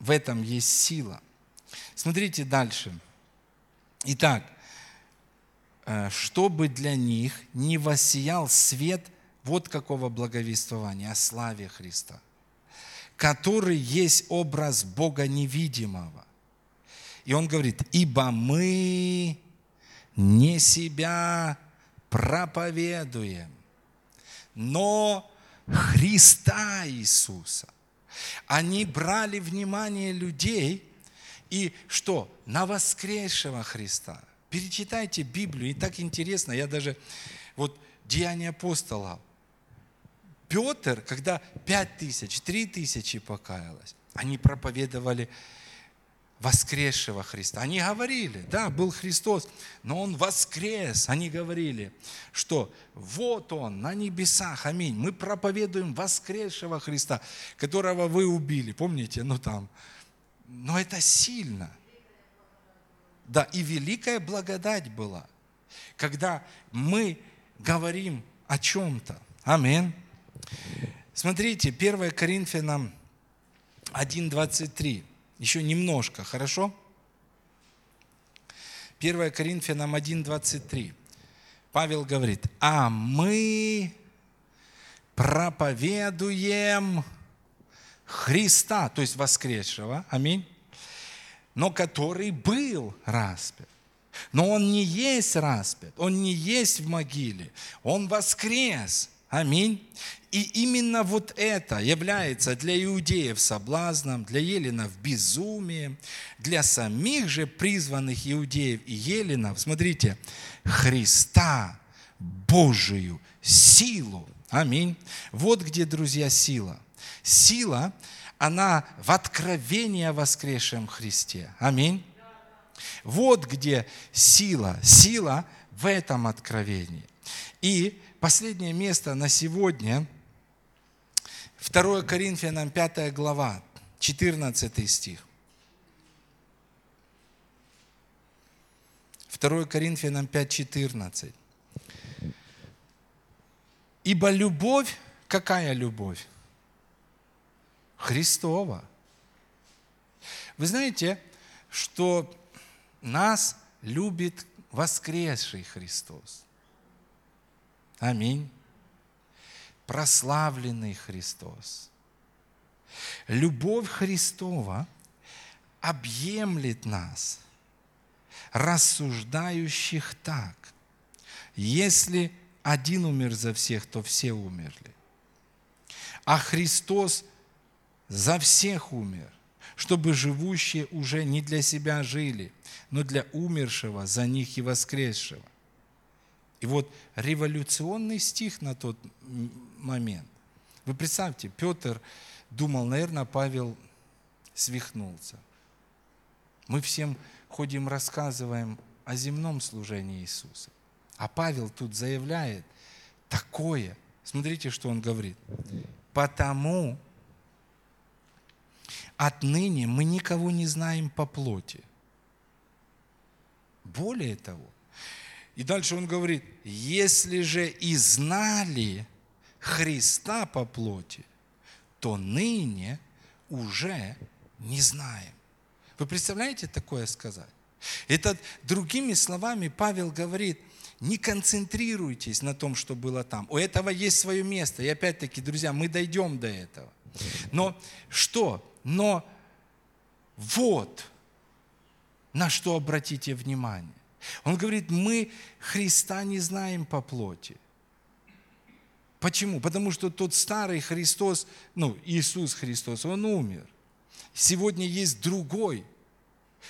в этом есть сила. Смотрите дальше. Итак, чтобы для них не воссиял свет вот какого благовествования о славе Христа, который есть образ Бога невидимого. И он говорит, ибо мы не себя проповедуем, но Христа Иисуса. Они брали внимание людей и что? На воскресшего Христа. Перечитайте Библию, и так интересно, я даже, вот Деяния апостолов, Петр, когда 5000, 3000 покаялось, они проповедовали воскресшего Христа. Они говорили, да, был Христос, но Он воскрес. Они говорили, что вот Он на небесах, аминь. Мы проповедуем воскресшего Христа, которого вы убили. Помните, Но это сильно. Да, и великая благодать была, когда мы говорим о чем-то. Аминь. Смотрите, 1 Коринфянам 1:23. Еще немножко, хорошо? 1 Коринфянам 1:23. Павел говорит, а мы проповедуем Христа, то есть воскресшего, аминь, но который был распят. Но он не есть распят, он не есть в могиле, он воскрес. Аминь. И именно вот это является для иудеев соблазном, для еленов безумием, для самих же призванных иудеев и еленов, смотрите, Христа, Божию силу. Аминь. Вот где, друзья, сила. Сила, она в откровении о воскресшем Христе. Аминь. Вот где сила. Сила в этом откровении. И последнее место на сегодня, 2 Коринфянам 5 глава, 14 стих. 2 Коринфянам 5:14. Ибо любовь, какая любовь? Христова. Вы знаете, что нас любит воскресший Христос. Аминь. Прославленный Христос. Любовь Христова объемлет нас, рассуждающих так. Если один умер за всех, то все умерли. А Христос за всех умер, чтобы живущие уже не для себя жили, но для умершего за них и воскресшего. И вот революционный стих на тот момент. Вы представьте, Петр думал, наверное, Павел свихнулся. Мы всем ходим, рассказываем о земном служении Иисуса. А Павел тут заявляет такое. Смотрите, что он говорит. Потому отныне мы никого не знаем по плоти. Более того. И дальше он говорит, если же и знали Христа по плоти, то ныне уже не знаем. Вы представляете такое сказать? Это, другими словами, Павел говорит, не концентрируйтесь на том, что было там. У этого есть свое место. И опять-таки, друзья, мы дойдем до этого. Но что? Но вот на что обратите внимание. Он говорит, мы Христа не знаем по плоти. Почему? Потому что тот старый Христос, Иисус Христос, Он умер. Сегодня есть другой,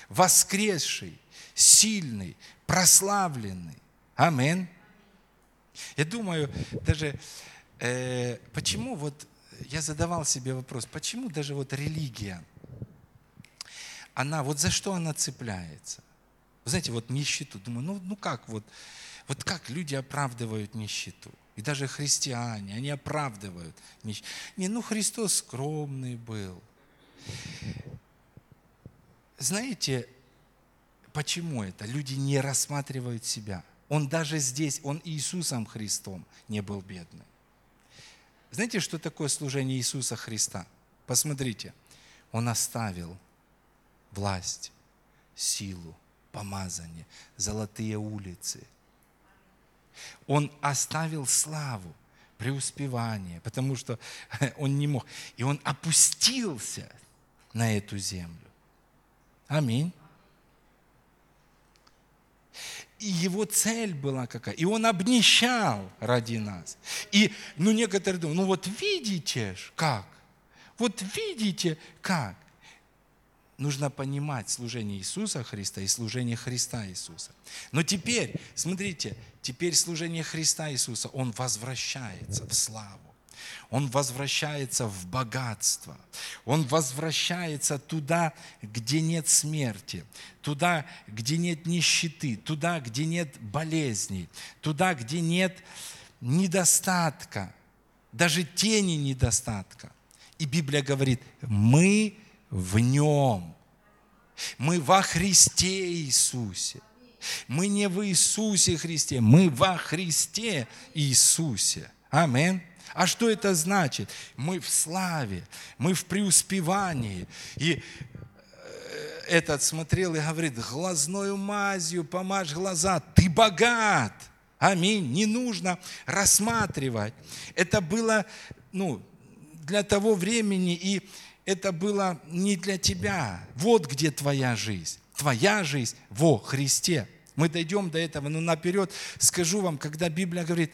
воскресший, сильный, прославленный. Аминь. Я думаю, даже почему я задавал себе вопрос, почему даже религия, она за что она цепляется? Вы знаете, нищету. Думаю, как люди оправдывают нищету? И даже христиане, они оправдывают нищету. Христос скромный был. Знаете, почему это? Люди не рассматривают себя. Он даже здесь, Он Иисусом Христом не был бедный. Знаете, что такое служение Иисуса Христа? Посмотрите, Он оставил власть, силу, помазание, золотые улицы. Он оставил славу, преуспевание, потому что Он не мог. И Он опустился на эту землю. Аминь. И Его цель была какая? И Он обнищал ради нас. И некоторые думают, видите ж как? Видите как? Нужно понимать служение Иисуса Христа и служение Христа Иисуса. Но теперь, смотрите, служение Христа Иисуса, Он возвращается в славу. Он возвращается в богатство. Он возвращается туда, где нет смерти, туда, где нет нищеты, туда, где нет болезней, туда, где нет недостатка, даже тени недостатка. И Библия говорит, мы в Нем. Мы во Христе Иисусе. Мы не в Иисусе Христе, мы во Христе Иисусе. Аминь. А что это значит? Мы в славе, мы в преуспевании. И этот смотрел и говорит, глазною мазью помажь глаза, ты богат. Аминь. Не нужно рассматривать. Это было, для того времени и это было не для тебя. Вот где твоя жизнь. Твоя жизнь во Христе. Мы дойдем до этого, но наперед скажу вам, когда Библия говорит,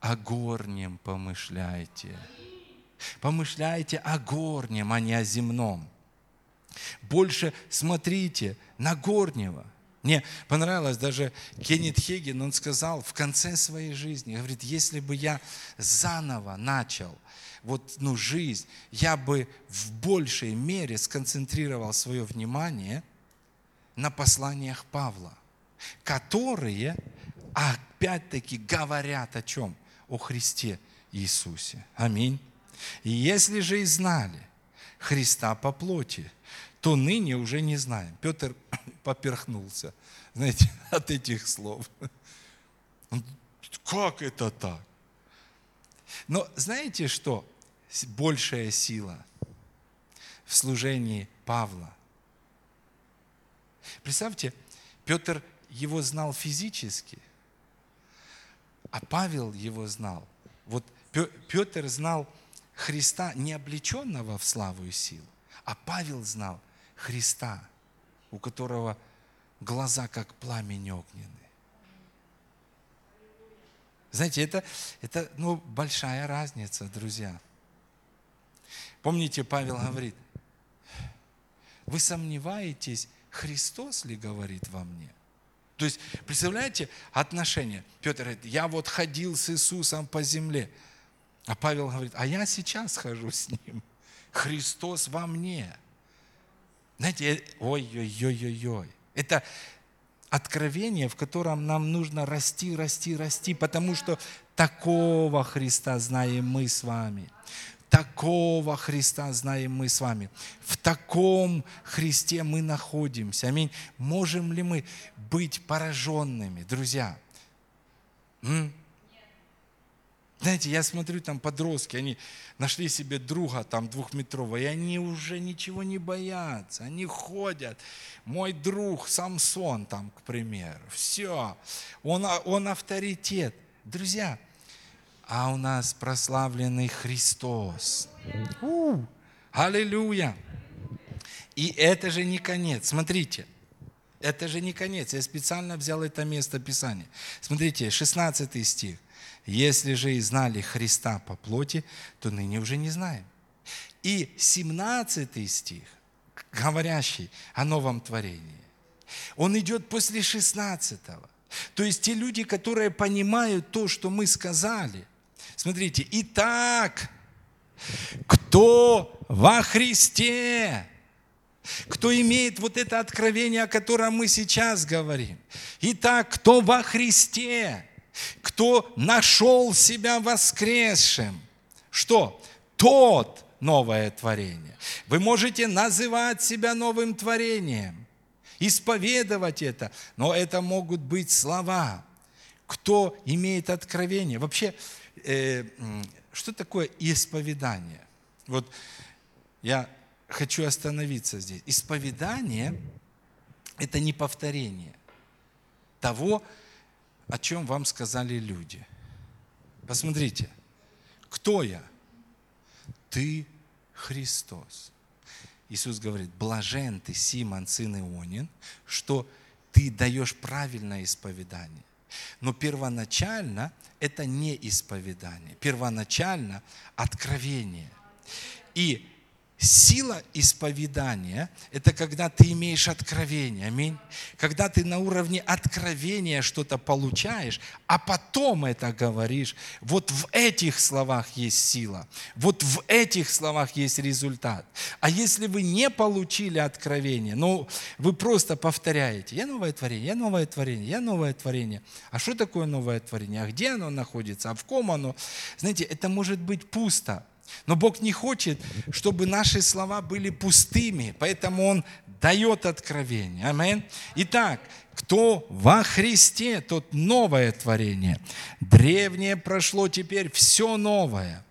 о горнем помышляйте. Помышляйте о горнем, а не о земном. Больше смотрите на горнего. Мне понравилось даже Кеннет Хеги, он сказал в конце своей жизни, говорит, если бы я заново начал жизнь, я бы в большей мере сконцентрировал свое внимание на посланиях Павла, которые опять-таки говорят о чем? О Христе Иисусе. Аминь. И если же и знали Христа по плоти, то ныне уже не знаем. Петр поперхнулся. знаете, от этих слов. Как это так? Но знаете что? Большая сила в служении Павла. Представьте, Петр его знал физически, а Павел его знал. Вот Петр знал Христа, не облеченного в славу и силу, а Павел знал Христа, у которого глаза как пламень огненный. Знаете, это большая разница, друзья. Помните, Павел говорит: вы сомневаетесь, Христос ли говорит во мне? То есть, представляете, отношение. Петр говорит: я вот ходил с Иисусом по земле. А Павел говорит: а я сейчас хожу с Ним. Христос во мне. Знаете, ой-ой-ой-ой-ой. Это откровение, в котором нам нужно расти, потому что такого Христа знаем мы с вами. Такого Христа знаем мы с вами. В таком Христе мы находимся. Аминь. Можем ли мы быть пораженными, друзья? Знаете, я смотрю, там подростки, они нашли себе друга там двухметрового, и они уже ничего не боятся, они ходят. Мой друг Самсон там, к примеру, все, он авторитет. Друзья, а у нас прославленный Христос. Аллилуйя! И это же не конец, смотрите. Это же не конец, я специально взял это место Писания. Смотрите, 16 стих. Если же и знали Христа по плоти, то ныне уже не знаем. И 17 стих, говорящий о новом творении, он идет после 16-го. То есть те люди, которые понимают то, что мы сказали. Смотрите, итак, кто во Христе? Кто имеет вот это откровение, о котором мы сейчас говорим? Итак, кто во Христе? Кто нашел себя воскресшим? Что? Тот новое творение. Вы можете называть себя новым творением, исповедовать это, но это могут быть слова. Кто имеет откровение? Вообще, что такое исповедание? Вот я хочу остановиться здесь. Исповедание – это не повторение того, о чем вам сказали люди. Посмотрите, кто я? Ты Христос. Иисус говорит: блажен ты, Симон, сын Ионин, что ты даешь правильное исповедание. Но первоначально это не исповедание, первоначально откровение. И сила исповедания – это когда ты имеешь откровение, аминь. Когда ты на уровне откровения что-то получаешь, а потом это говоришь, вот в этих словах есть сила, вот в этих словах есть результат. А если вы не получили откровение, ну, вы просто повторяете: я новое творение, я новое творение, я новое творение. А что такое новое творение? А где оно находится? А в ком оно? Знаете, это может быть пусто. Но Бог не хочет, чтобы наши слова были пустыми, поэтому Он дает откровение. Аминь. Итак, кто во Христе, тот новое творение. Древнее прошло, теперь все новое.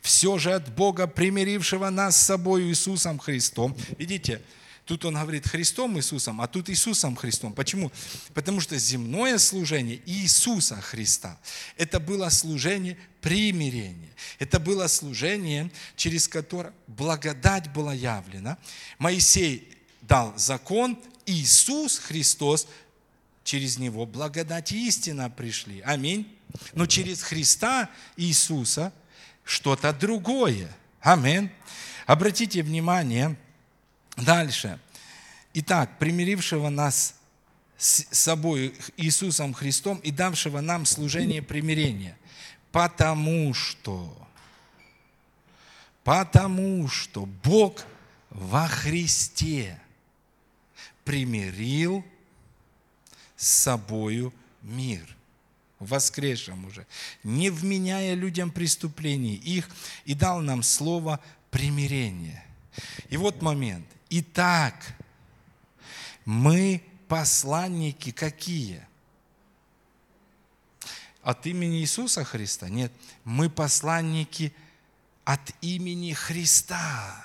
Все же от Бога, примирившего нас с собой Иисусом Христом. Видите, тут он говорит Христом Иисусом, а тут Иисусом Христом. Почему? Потому что земное служение Иисуса Христа – это было служение примирения. Это было служение, через которое благодать была явлена. Моисей дал закон, Иисус Христос, через Него благодать и истина пришли. Аминь. Но через Христа Иисуса что-то другое. Аминь. Обратите внимание. Дальше. Итак, примирившего нас с собой Иисусом Христом и давшего нам служение примирения. Потому что Бог во Христе примирил с собою мир, воскресшим уже, не вменяя людям преступлений их, и дал нам слово примирения. И вот момент. Итак, мы посланники какие? От имени Иисуса Христа? Нет, мы посланники от имени Христа.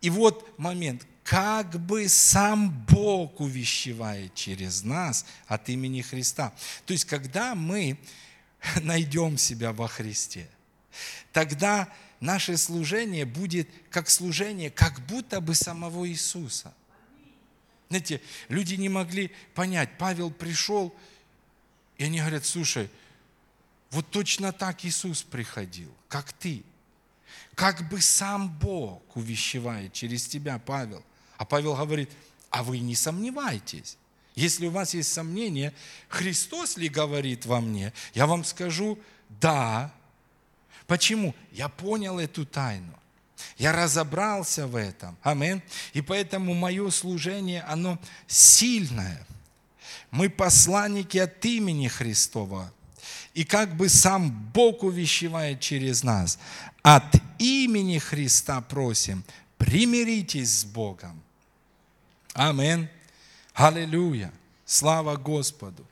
И вот момент, как бы сам Бог увещевает через нас от имени Христа. То есть, когда мы найдем себя во Христе, тогда наше служение будет как служение, как будто бы самого Иисуса. Знаете, люди не могли понять, Павел пришел, и они говорят, слушай, вот точно так Иисус приходил, как ты. Как бы сам Бог увещевает через тебя, Павел. А Павел говорит, а вы не сомневайтесь. Если у вас есть сомнения, Христос ли говорит во мне, я вам скажу, да. Почему? Я понял эту тайну. Я разобрался в этом. Аминь. И поэтому мое служение, оно сильное. Мы посланники от имени Христова. И как бы сам Бог увещевает через нас. От имени Христа просим, примиритесь с Богом. Аминь. Аллилуйя. Слава Господу.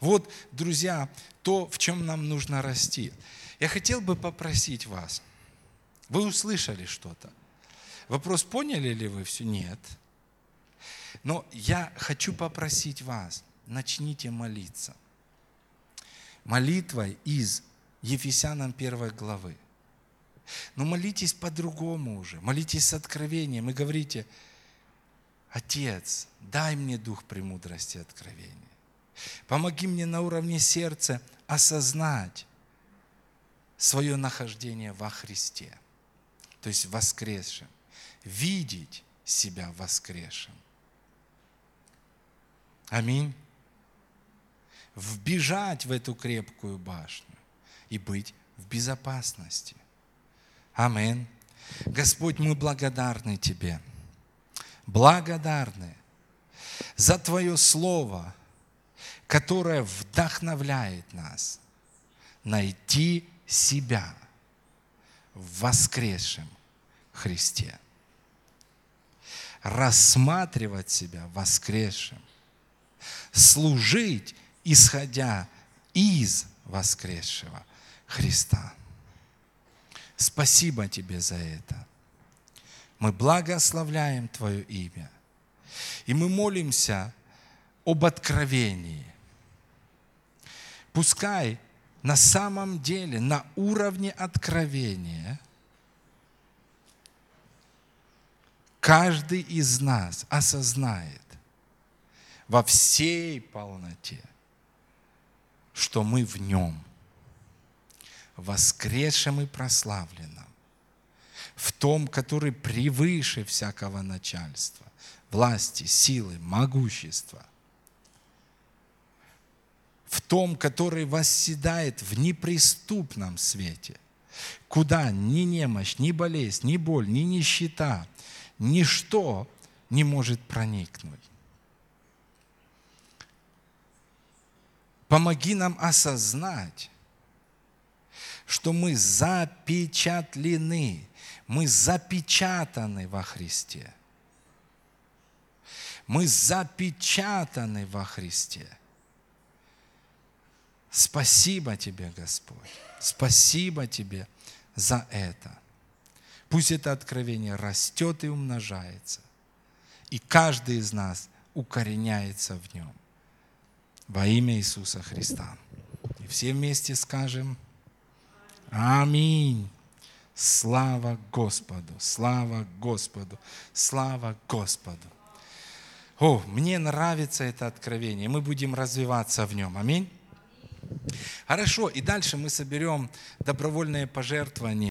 Вот, друзья, то, в чем нам нужно расти. Я хотел бы попросить вас. Вы услышали что-то? Вопрос, поняли ли вы все? Нет. Но я хочу попросить вас, начните молиться. Молитвой из Ефесянам 1 главы. Но молитесь по-другому уже. Молитесь с откровением и говорите, Отец, дай мне дух премудрости и откровения. Помоги мне на уровне сердца осознать свое нахождение во Христе, то есть воскресшим, видеть себя воскресшим. Аминь. Вбежать в эту крепкую башню и быть в безопасности. Аминь. Господь, мы благодарны Тебе. Благодарны за Твое Слово, которое вдохновляет нас найти себя в воскресшем Христе. Рассматривать себя воскресшим. Служить, исходя из воскресшего Христа. Спасибо Тебе за это. Мы благословляем Твое имя. И мы молимся об откровении. Пускай на самом деле, на уровне откровения, каждый из нас осознает во всей полноте, что мы в Нем, воскресшем и прославленном, в том, который превыше всякого начальства, власти, силы, могущества, в том, который восседает в неприступном свете, куда ни немощь, ни болезнь, ни боль, ни нищета, ничто не может проникнуть. Помоги нам осознать, что мы запечатлены, мы запечатаны во Христе. Мы запечатаны во Христе. Спасибо Тебе, Господь. Спасибо Тебе за это. Пусть это откровение растет и умножается, и каждый из нас укореняется в нем. Во имя Иисуса Христа. И все вместе скажем аминь. Слава Господу, слава Господу, слава Господу. О, мне нравится это откровение. Мы будем развиваться в нем. Аминь. Хорошо, и дальше мы соберем добровольные пожертвования.